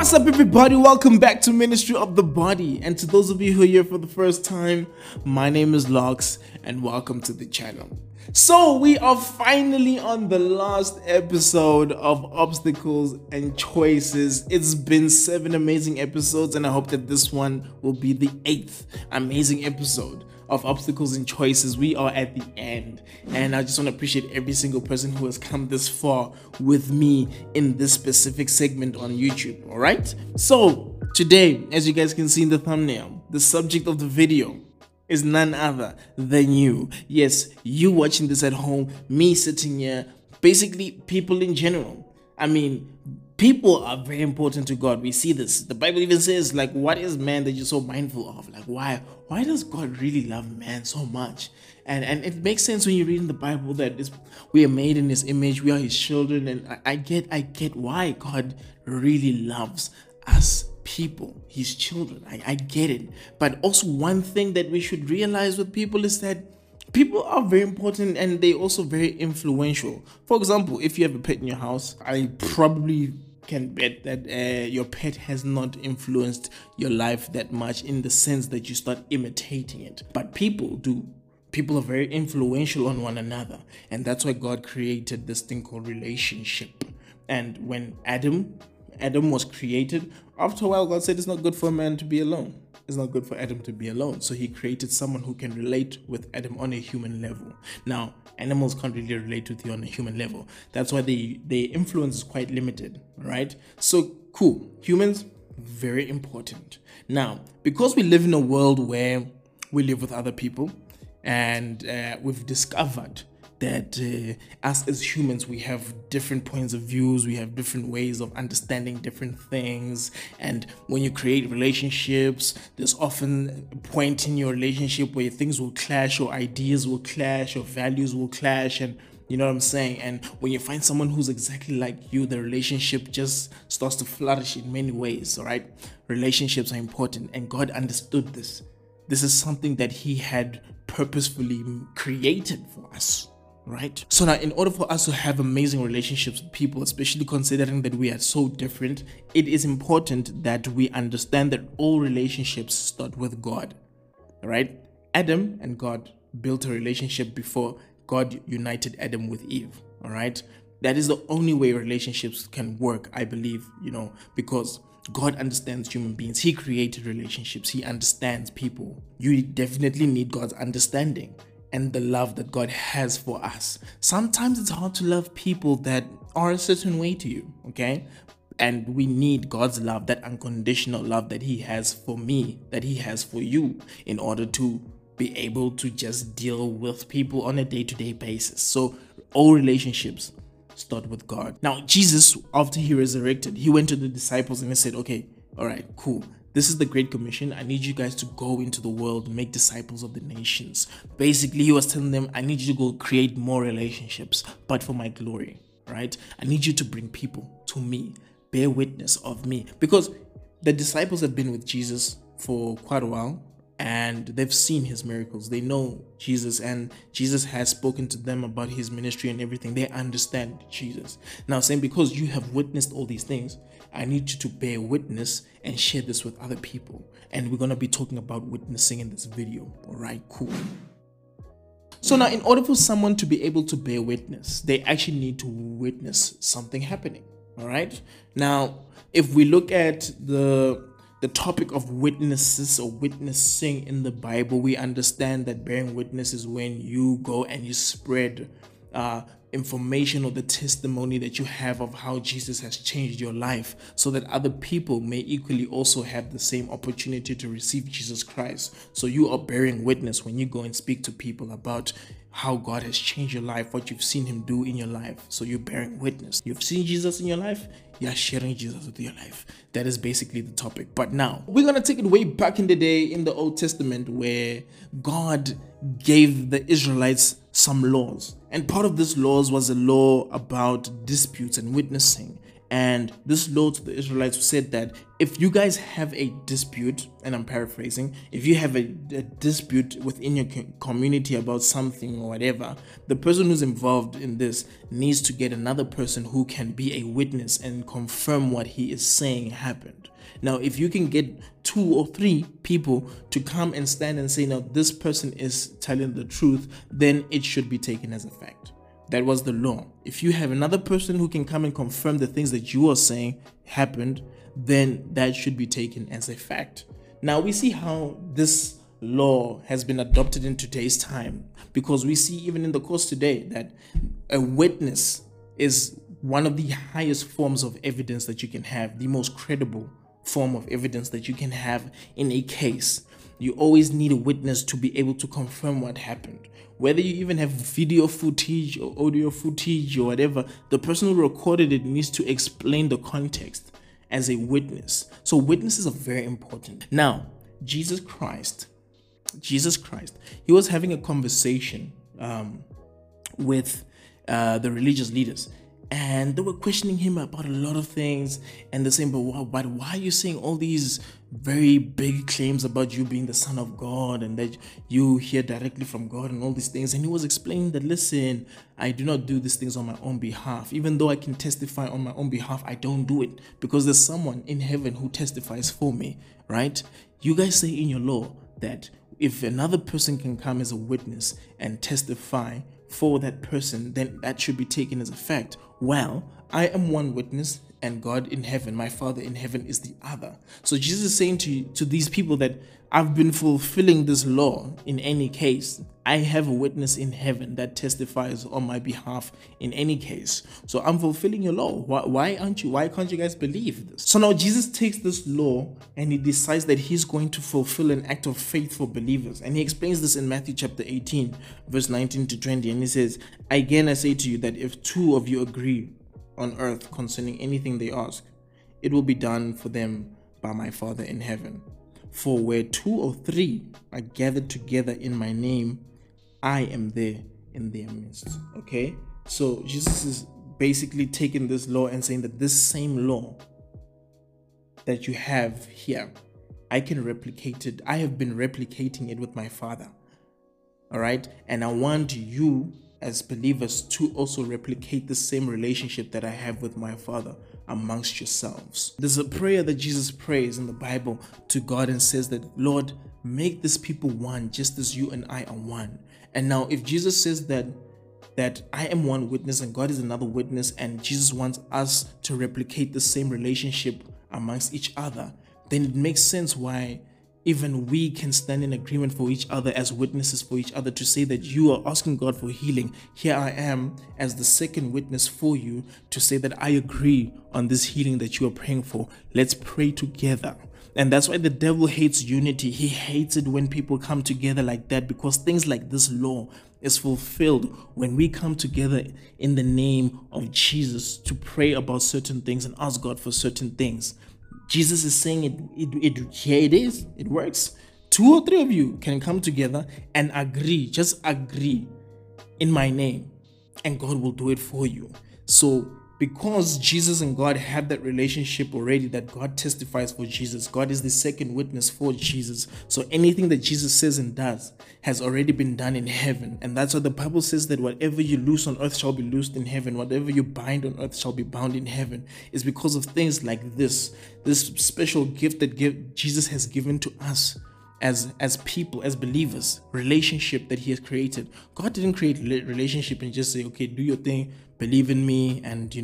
What's up, everybody? Welcome back to Ministry of the Body. And to those of you who are here for the first time, my name is Lox and welcome to the channel. So we are finally on the last episode of Obstacles and Choices. It's been 7 amazing episodes and I hope that this one will be the 8th amazing episode of Obstacles and Choices. We are at the end and I just want to appreciate every single person who has come this far with me in this specific segment on YouTube, alright? So today, as you guys can see in the thumbnail, the subject of the video is none other than you. Yes, you watching this at home, me sitting here, basically people in general. I mean, people are very important to God. We see this. The Bible even says, like, what is man that you're so mindful of? Like, why does God really love man so much? And it makes sense when you read in the Bible that we are made in his image, we are his children, and I get why God really loves us. People, his children, I get it. But also one thing that we should realize with people is that people are very important and they also very influential. For example, if you have a pet in your house, I probably can bet that your pet has not influenced your life that much in the sense that you start imitating it. But people do. People are very influential on one another. And that's why God created this thing called relationship. And when Adam was created, after a while God said it's not good for a man to be alone. It's not good for Adam to be alone. So he created someone who can relate with Adam on a human level. Now, animals can't really relate with you on a human level. That's why their influence is quite limited, right? So cool. Humans, very important. Now, because we live in a world where we live with other people and we've discovered that us as humans, we have different points of views, we have different ways of understanding different things. And when you create relationships, there's often a point in your relationship where things will clash, or ideas will clash, or values will clash, and you know what I'm saying? And when you find someone who's exactly like you, the relationship just starts to flourish in many ways, all right? Relationships are important, and God understood this. This is something that he had purposefully created for us. Right? So now, in order for us to have amazing relationships with people, especially considering that we are so different, it is important that we understand that all relationships start with God. Right? Adam and God built a relationship before God united Adam with Eve. All right? That is the only way relationships can work, I believe, you know, because God understands human beings. He created relationships. He understands people. You definitely need God's understanding and the love that God has for us. Sometimes it's hard to love people that are a certain way to you, okay? And we need God's love, that unconditional love that he has for me, that he has for you, in order to be able to just deal with people on a day-to-day basis. So all relationships start with God. Now, Jesus, after he resurrected, he went to the disciples and he said, okay, all right, cool. This is the Great Commission. I need you guys to go into the world, make disciples of the nations. Basically, he was telling them, I need you to go create more relationships, but for my glory, right? I need you to bring people to me, bear witness of me. Because the disciples have been with Jesus for quite a while and they've seen his miracles. They know Jesus and Jesus has spoken to them about his ministry and everything. They understand Jesus. Now, saying, because you have witnessed all these things, I need you to bear witness and share this with other people. And we're going to be talking about witnessing in this video. All right, cool. So now, in order for someone to be able to bear witness, they actually need to witness something happening. All right. Now, if we look at the topic of witnesses or witnessing in the Bible, we understand that bearing witness is when you go and you spread information or the testimony that you have of how Jesus has changed your life, so that other people may equally also have the same opportunity to receive Jesus Christ. So you are bearing witness when you go and speak to people about how God has changed your life, what you've seen him do in your life. So you're bearing witness. You've seen Jesus in your life, you're sharing Jesus with your life. That is basically the topic. But now, we're going to take it way back in the day in the Old Testament, where God gave the Israelites some laws. And part of these laws was a law about disputes and witnessing And this law to the Israelites said that if you guys have a dispute, and I'm paraphrasing, if you have a dispute within your community about something or whatever, the person who's involved in this needs to get another person who can be a witness and confirm what he is saying happened. Now, if you can get 2 or 3 people to come and stand and say, now, this person is telling the truth, then it should be taken as a fact. That was the law. If you have another person who can come and confirm the things that you are saying happened, then that should be taken as a fact. Now we see how this law has been adopted in today's time, because we see even in the courts today that a witness is one of the highest forms of evidence that you can have, the most credible form of evidence that you can have in a case. You always need a witness to be able to confirm what happened. Whether you even have video footage or audio footage or whatever, the person who recorded it needs to explain the context as a witness. So witnesses are very important. Now, Jesus Christ, he was having a conversation with the religious leaders. And they were questioning him about a lot of things, and they're saying, but why are you saying all these very big claims about you being the Son of God and that you hear directly from God and all these things? And he was explaining that, listen, I do not do these things on my own behalf. Even though I can testify on my own behalf, I don't do it because there's someone in heaven who testifies for me, right? You guys say in your law that if another person can come as a witness and testify for that person, then that should be taken as a fact. Well, I am one witness, and God in heaven, my Father in heaven, is the other. So Jesus is saying to these people that I've been fulfilling this law in any case. I have a witness in heaven that testifies on my behalf in any case. So I'm fulfilling your law. Why can't you guys believe this? So now Jesus takes this law and he decides that he's going to fulfill an act of faith for believers. And he explains this in Matthew chapter 18, verse 19 to 20. And he says, again, I say to you that if 2 of you agree on earth concerning anything they ask, it will be done for them by my Father in heaven. For where 2 or 3 are gathered together in my name, I am there in their midst. Okay, so Jesus is basically taking this law and saying that this same law that you have here, I can replicate it. I have been replicating it with my Father. All right, and I want you as believers to also replicate the same relationship that I have with my Father amongst yourselves. There's a prayer that Jesus prays in the Bible to God and says that, Lord, make these people one just as you and I are one. And now if Jesus says that I am one witness and God is another witness, and Jesus wants us to replicate the same relationship amongst each other, then it makes sense why even we can stand in agreement for each other as witnesses for each other to say that you are asking God for healing. Here I am as the second witness for you to say that I agree on this healing that you are praying for. Let's pray together. And that's why the devil hates unity. He hates it when people come together like that, because things like this law is fulfilled when we come together in the name of Jesus to pray about certain things and ask God for certain things. Jesus is saying it, here it is, it works. 2 or 3 of you can come together and agree, just agree in my name, and God will do it for you. So because Jesus and God had that relationship already, that God testifies for Jesus, God is the second witness for Jesus. So anything that Jesus says and does has already been done in heaven. And that's why the Bible says that whatever you loose on earth shall be loosed in heaven. Whatever you bind on earth shall be bound in heaven. It's because of things like this special gift that Jesus has given to us as people, as believers, relationship that he has created. God didn't create relationship and just say, okay, do your thing, believe in me, and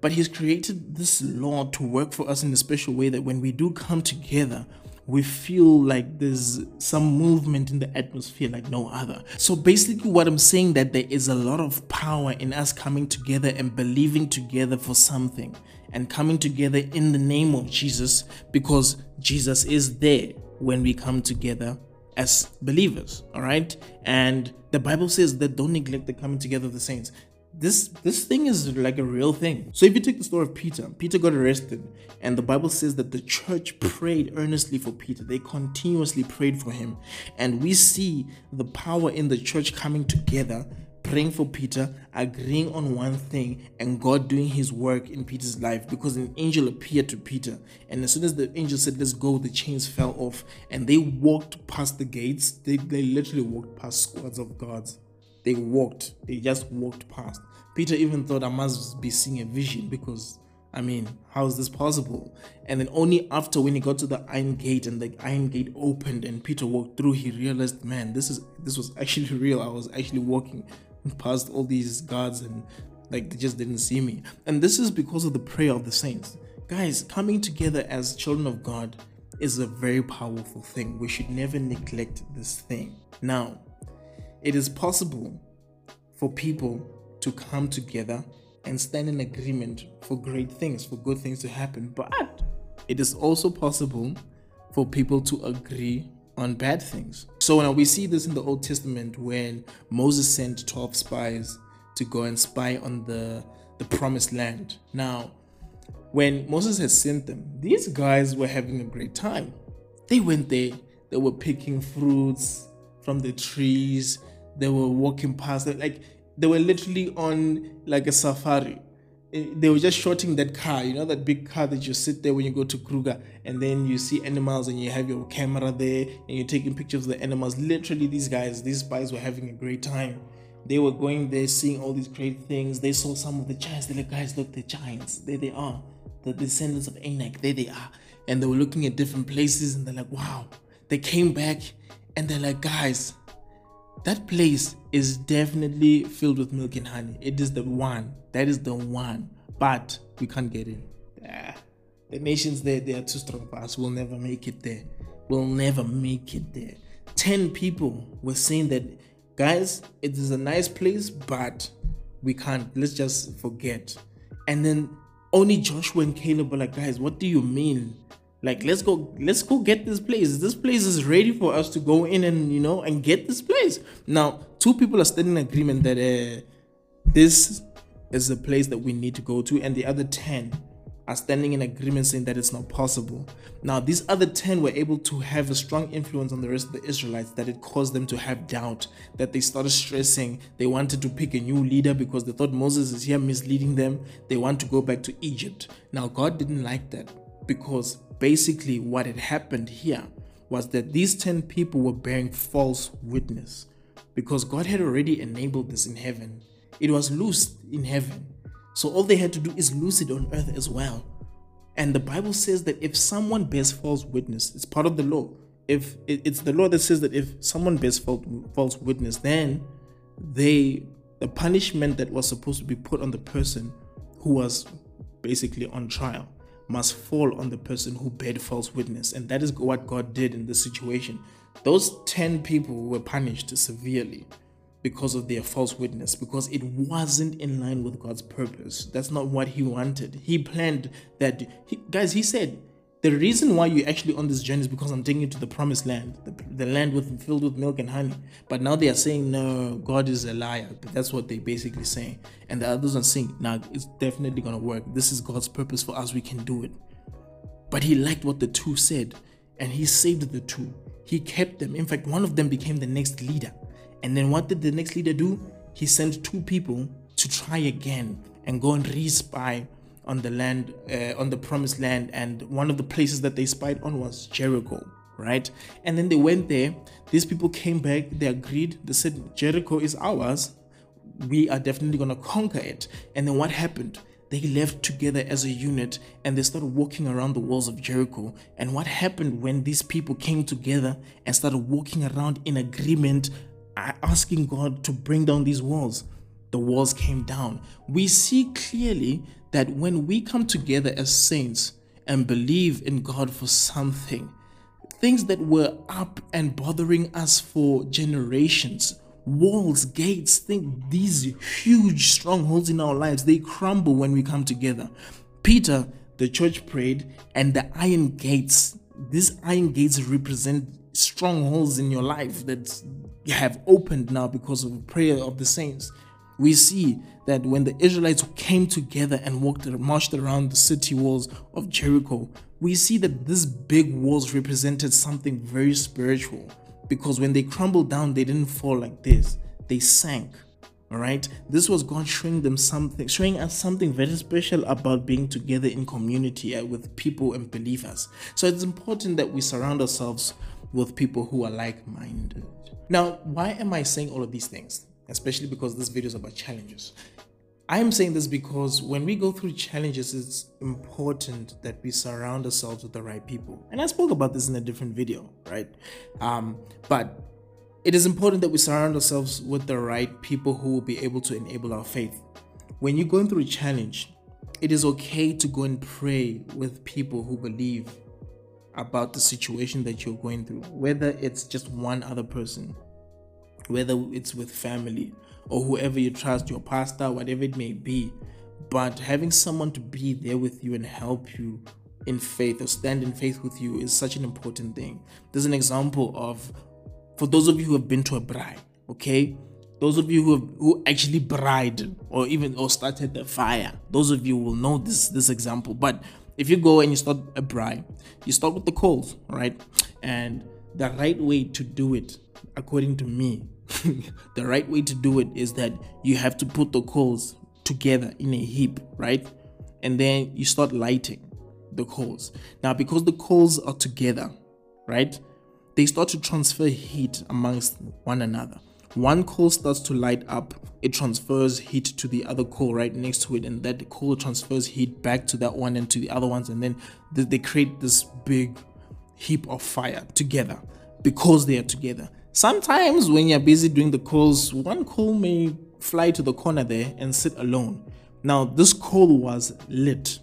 but he's created this law to work for us in a special way that when we do come together, we feel like there's some movement in the atmosphere like no other. So basically what I'm saying, that there is a lot of power in us coming together and believing together for something and coming together in the name of Jesus, because Jesus is there when we come together as believers. All right, and the Bible says that don't neglect the coming together of the saints. This thing is like a real thing. So if you take the story of Peter got arrested, and the Bible says that the church prayed earnestly for Peter. They continuously prayed for him, and we see the power in the church coming together praying for Peter, agreeing on one thing, and God doing his work in Peter's life, because an angel appeared to Peter. And as soon as the angel said, let's go, the chains fell off and they walked past the gates. They literally walked past squads of guards. They just walked past. Peter even thought, I must be seeing a vision, because I mean, how is this possible? And then only after, when he got to the iron gate and the iron gate opened and Peter walked through, he realized, man, this was actually real. I was actually walking past all these guards and like they just didn't see me. And this is because of the prayer of the saints. Guys, coming together as children of God is a very powerful thing. We should never neglect this thing. Now, it is possible for people to come together and stand in agreement for great things, for good things to happen. But it is also possible for people to agree on bad things. So now we see this in the Old Testament when Moses sent 12 spies to go and spy on the promised land. Now, when Moses had sent them, these guys were having a great time. They went there, they were picking fruits from the trees, they were walking past it, like they were literally on like a safari. They were just shorting that car, you know, that big car that you sit there when you go to Kruger, and then you see animals and you have your camera there and you're taking pictures of the animals. Literally, these spies were having a great time. They were going there, seeing all these great things. They saw some of the giants. They're like, guys, look, they're giants. There they are. The descendants of Enak. There they are. And they were looking at different places and they're like, wow. They came back and they're like, guys, that place is definitely filled with milk and honey. It is the one. That is the one. But we can't get in. The nations there, they are too strong for us. We'll never make it there. 10 people were saying that, guys, it is a nice place, but we can't. Let's just forget. And then only Joshua and Caleb were like, guys, what do you mean? Like, let's go get this place. This place is ready for us to go in and, you know, and get this place. Now, two people are standing in agreement that this is the place that we need to go to. And the other 10 are standing in agreement saying that it's not possible. Now, these other 10 were able to have a strong influence on the rest of the Israelites, that it caused them to have doubt, that they started stressing. They wanted to pick a new leader because they thought Moses is here misleading them. They want to go back to Egypt. Now, God didn't like that, because basically what had happened here was that these 10 people were bearing false witness, because God had already enabled this in heaven. It was loosed in heaven. So all they had to do is loose it on earth as well. And the Bible says that if someone bears false witness, it's part of the law. If it's the law that says that if someone bears false witness, then the punishment that was supposed to be put on the person who was basically on trial must fall on the person who bared false witness. And that is what God did in this situation. Those 10 people were punished severely because of their false witness, because it wasn't in line with God's purpose. That's not what he wanted. He planned that. He said, the reason why you're actually on this journey is because I'm taking you to the promised land, the land filled with milk and honey. But now they are saying, no, God is a liar. But that's what they're basically saying. And the others are saying, nah, it's definitely going to work. This is God's purpose for us. We can do it. But he liked what the two said, and he saved the two. He kept them. In fact, one of them became the next leader. And then what did the next leader do? He sent two people to try again and go and re-spy on the land, on the promised land. And one of the places that they spied on was Jericho, right? And then they went there. These people came back. They agreed. They said, Jericho is ours. We are definitely going to conquer it. And then what happened? They left together as a unit and they started walking around the walls of Jericho. And what happened when these people came together and started walking around in agreement, asking God to bring down these walls? The walls came down. We see clearly that when we come together as saints and believe in God for something, things that were up and bothering us for generations, walls, gates, these huge strongholds in our lives, they crumble when we come together. Peter, the church prayed, and the iron gates, these iron gates represent strongholds in your life that have opened now because of the prayer of the saints. We see that when the Israelites came together and marched around the city walls of Jericho, we see that these big walls represented something very spiritual, because when they crumbled down, they didn't fall like this. They sank All right, this was God showing them something, showing us something very special about being together in community with people and believers. So it's important that we surround ourselves with people who are like-minded. Now, why am I saying all of these things? Especially because this video is about challenges. I am saying this because when we go through challenges, it's important that we surround ourselves with the right people. And I spoke about this in a different video, right? But it is important that we surround ourselves with the right people who will be able to enable our faith. When you're going through a challenge, it is okay to go and pray with people who believe about the situation that you're going through, whether it's just one other person, whether it's with family or whoever you trust, your pastor, whatever it may be. But having someone to be there with you and help you in faith or stand in faith with you is such an important thing. There's an example of, for those of you who have been to a braai, okay? Those of you who actually braaied or started the fire, those of you will know this example. But if you go and you start a braai, you start with the coals, right? And the right way to do it, according to me, the right way to do it is that you have to put the coals together in a heap, right? And then you start lighting the coals. Now, because the coals are together, right, they start to transfer heat amongst one another. One coal starts to light up, it transfers heat to the other coal right next to it, and that coal transfers heat back to that one and to the other ones, and then they create this big heap of fire together because they are together. Sometimes when you're busy doing the coals, one coal may fly to the corner there and sit alone. Now, this coal was lit,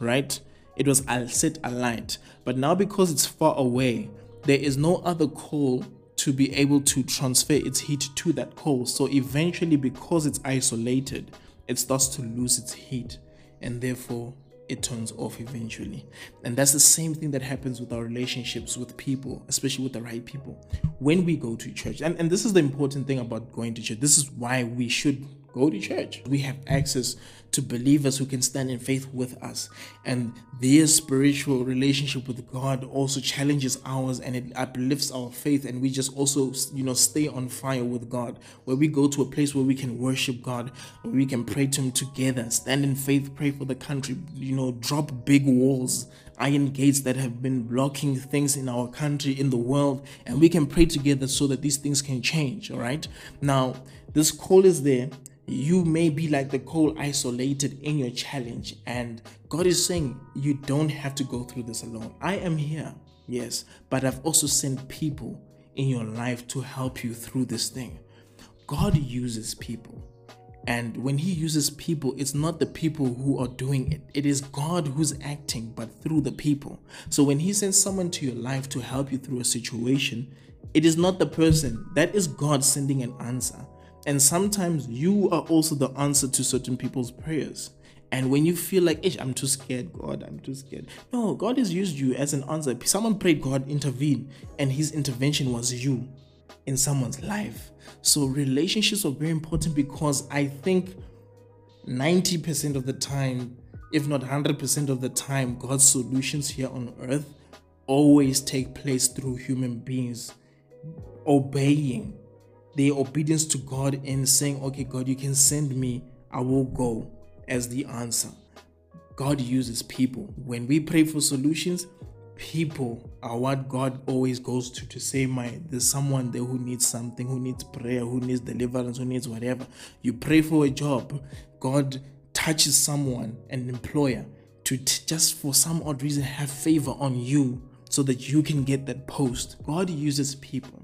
right? It was set alight. But now, because it's far away, there is no other coal to be able to transfer its heat to that coal. So eventually, because it's isolated, it starts to lose its heat, and therefore it turns off eventually. And that's the same thing that happens with our relationships with people, especially with the right people. When we go to church, and this is the important thing about going to church, this is why we should go to church. We have access to believers who can stand in faith with us, and their spiritual relationship with God also challenges ours, and it uplifts our faith, and we just also, stay on fire with God, where we go to a place where we can worship God, where we can pray to Him together, stand in faith, pray for the country, drop big walls, iron gates that have been blocking things in our country, in the world, and we can pray together so that these things can change, all right? Now, this call is there. You may be like the coal, isolated in your challenge, and God is saying you don't have to go through this alone. I am here, yes, but I've also sent people in your life to help you through this thing. God uses people, and when He uses people, it's not the people who are doing it. It is God who's acting, but through the people. So when He sends someone to your life to help you through a situation, it is not the person. That is God sending an answer. And sometimes you are also the answer to certain people's prayers. And when you feel like, I'm too scared, God, I'm too scared. No, God has used you as an answer. Someone prayed, God intervened, and His intervention was you in someone's life. So relationships are very important, because I think 90% of the time, if not 100% of the time, God's solutions here on earth always take place through human beings obeying. Their obedience to God and saying, okay, God, you can send me, I will go, as the answer. God uses people. When we pray for solutions, people are what God always goes to say, there's someone there who needs something, who needs prayer, who needs deliverance, who needs whatever. You pray for a job, God touches someone, an employer, to just for some odd reason have favor on you so that you can get that post. God uses people.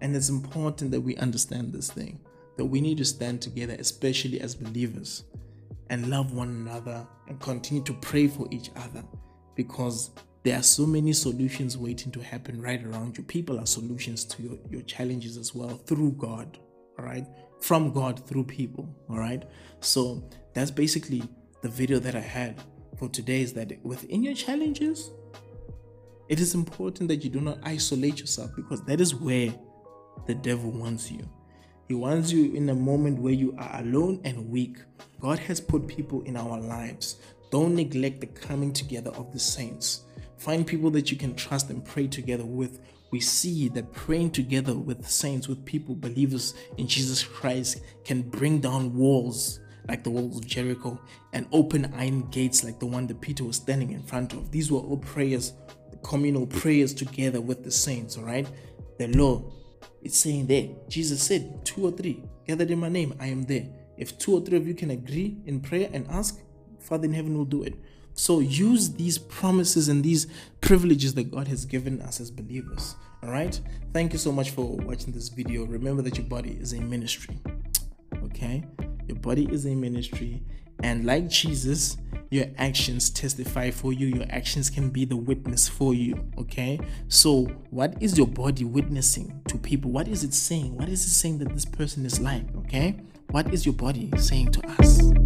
And it's important that we understand this thing, that we need to stand together, especially as believers, and love one another and continue to pray for each other, because there are so many solutions waiting to happen right around you. People are solutions to your challenges as well, through God, all right? From God, through people, all right? So that's basically the video that I had for today, is that within your challenges, it is important that you do not isolate yourself, because that is where the devil wants you. He wants you in a moment where you are alone and weak. God has put people in our lives. Don't neglect the coming together of the saints. Find people that you can trust and pray together with. we see that praying together with saints, with people, believers in Jesus Christ, can bring down walls like the walls of Jericho and open iron gates like the one that Peter was standing in front of. These were all prayers, communal prayers together with the saints, all right? The law, it's saying there, Jesus said, two or three gathered in my name, I am there. If two or three of you can agree in prayer and ask, Father in heaven will do it. So use these promises and these privileges that God has given us as believers. All right. Thank you so much for watching this video. Remember that your body is a ministry. Okay. Your body is a ministry. And like Jesus, your actions testify for you. Your actions can be the witness for you. Okay. So what is your body witnessing to people? What is it saying? What is it saying that this person is like? Okay. What is your body saying to us?